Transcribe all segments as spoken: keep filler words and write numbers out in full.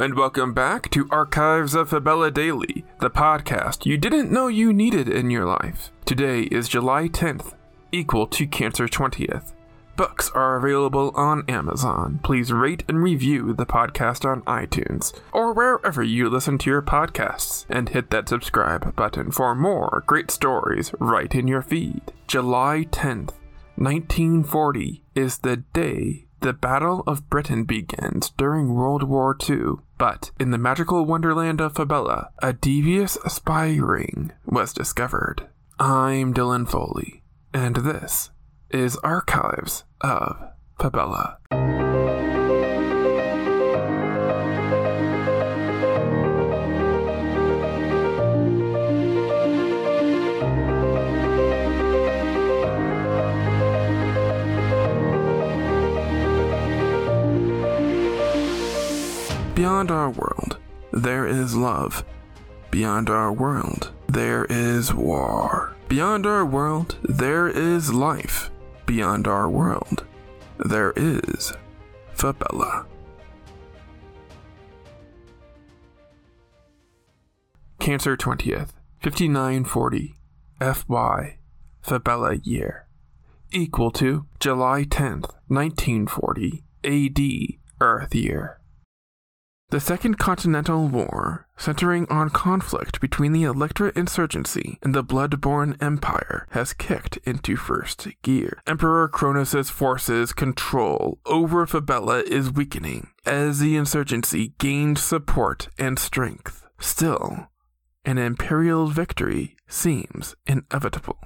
And welcome back to Archives of Fabella Daily, the podcast you didn't know you needed in your life. Today is July tenth, equal to Cancer twentieth. Books are available on Amazon. Please rate and review the podcast on iTunes, or wherever you listen to your podcasts, and hit that subscribe button for more great stories right in your feed. July tenth, nineteen forty is the day the Battle of Britain begins during World War Two, but in the magical wonderland of Fabella, a devious spy ring was discovered. I'm Dylan Foley, and this is Archives of Fabella. Beyond our world, there is love. Beyond our world, there is war. Beyond our world, there is life. Beyond our world, there is Fabella. Cancer twentieth, fifty-nine forty, F Y, Fabella year, equal to July tenth, nineteen forty, A D, Earth year. The Second Continental War, centering on conflict between the Electra Insurgency and the Bloodborne Empire, has kicked into first gear. Emperor Cronus' forces' control over Fabella is weakening as the insurgency gains support and strength. Still, an imperial victory seems inevitable.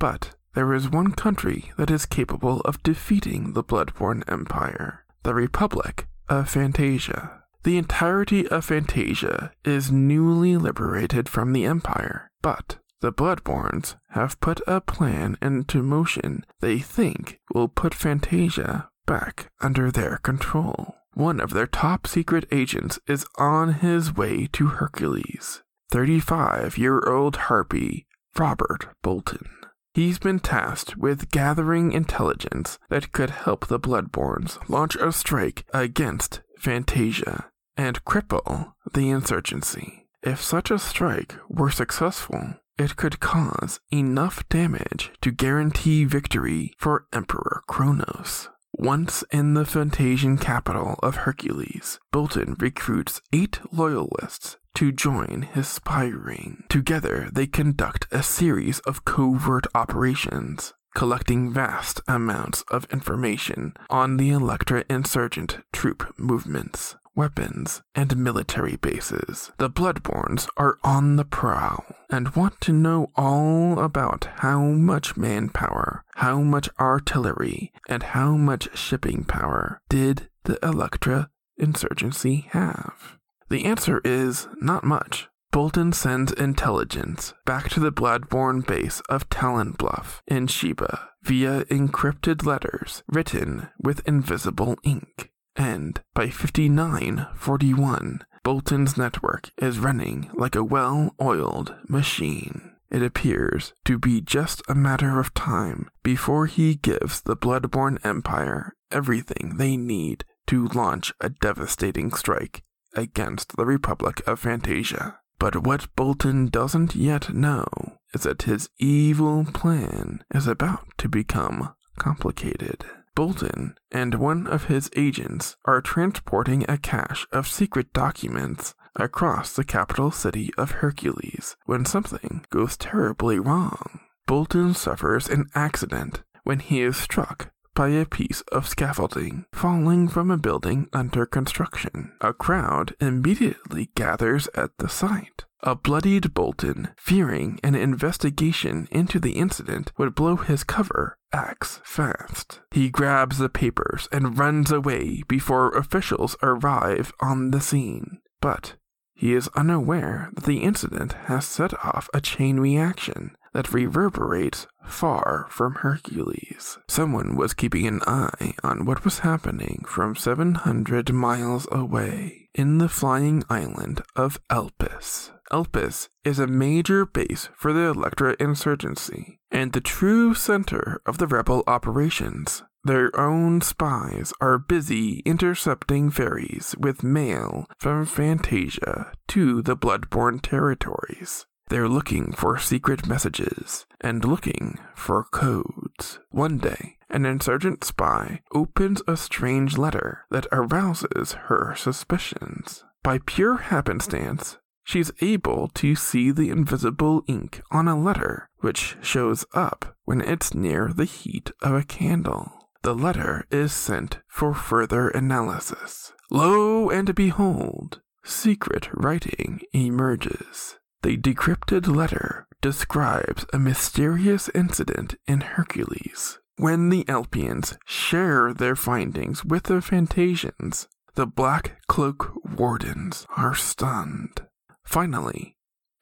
But there is one country that is capable of defeating the Bloodborne Empire: the Republic of Fantasia. The entirety of Fantasia is newly liberated from the Empire, but the Bloodborns have put a plan into motion they think will put Fantasia back under their control. One of their top secret agents is on his way to Hercules, thirty-five-year-old harpy Robert Bolton. He's been tasked with gathering intelligence that could help the Bloodborns launch a strike against Fantasia and cripple the insurgency. If such a strike were successful, it could cause enough damage to guarantee victory for Emperor Cronus. Once in the Fantasian capital of Hercules, Bolton recruits eight loyalists to join his spy ring. Together, they conduct a series of covert operations, collecting vast amounts of information on the Electra insurgent troop movements, weapons, and military bases. The Bloodborns are on the prowl and want to know all about how much manpower, how much artillery, and how much shipping power did the Electra insurgency have. The answer is not much. Bolton sends intelligence back to the Bloodborne base of Talon Bluff in Sheba via encrypted letters written with invisible ink. And by fifty-nine forty-one, Bolton's network is running like a well-oiled machine. It appears to be just a matter of time before he gives the Bloodborne Empire everything they need to launch a devastating strike against the Republic of Fantasia. But what Bolton doesn't yet know is that his evil plan is about to become complicated. Bolton and one of his agents are transporting a cache of secret documents across the capital city of Hercules when something goes terribly wrong. Bolton suffers an accident when he is struck by a piece of scaffolding falling from a building under construction. A crowd immediately gathers at the site. A bloodied Bolton, fearing an investigation into the incident would blow his cover, acts fast. He grabs the papers and runs away before officials arrive on the scene. But he is unaware that the incident has set off a chain reaction that reverberates far from Hercules. Someone was keeping an eye on what was happening from seven hundred miles away in the flying island of Elpis. Elpis is a major base for the Electra Insurgency and the true center of the rebel operations. Their own spies are busy intercepting ferries with mail from Fantasia to the Bloodborne territories. They're looking for secret messages and looking for codes. One day, an insurgent spy opens a strange letter that arouses her suspicions. By pure happenstance, she's able to see the invisible ink on a letter, which shows up when it's near the heat of a candle. The letter is sent for further analysis. Lo and behold, secret writing emerges. The decrypted letter describes a mysterious incident in Hercules. When the Elpians share their findings with the Fantasians, the Black Cloak Wardens are stunned. Finally,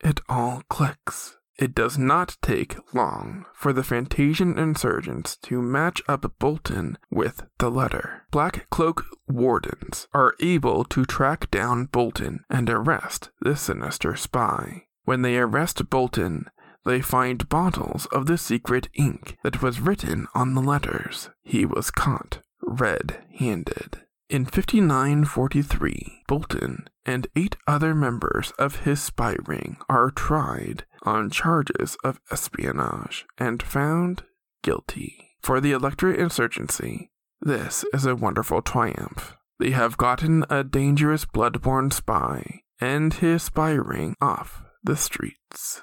it all clicks. It does not take long for the Fantasian insurgents to match up Bolton with the letter. Black Cloak Wardens are able to track down Bolton and arrest the sinister spy. When they arrest Bolton, they find bottles of the secret ink that was written on the letters. He was caught red-handed. In fifty-nine forty-three, Bolton and eight other members of his spy ring are tried on charges of espionage and found guilty. For the Electra Insurgency, this is a wonderful triumph. They have gotten a dangerous Bloodborne spy and his spy ring off the streets.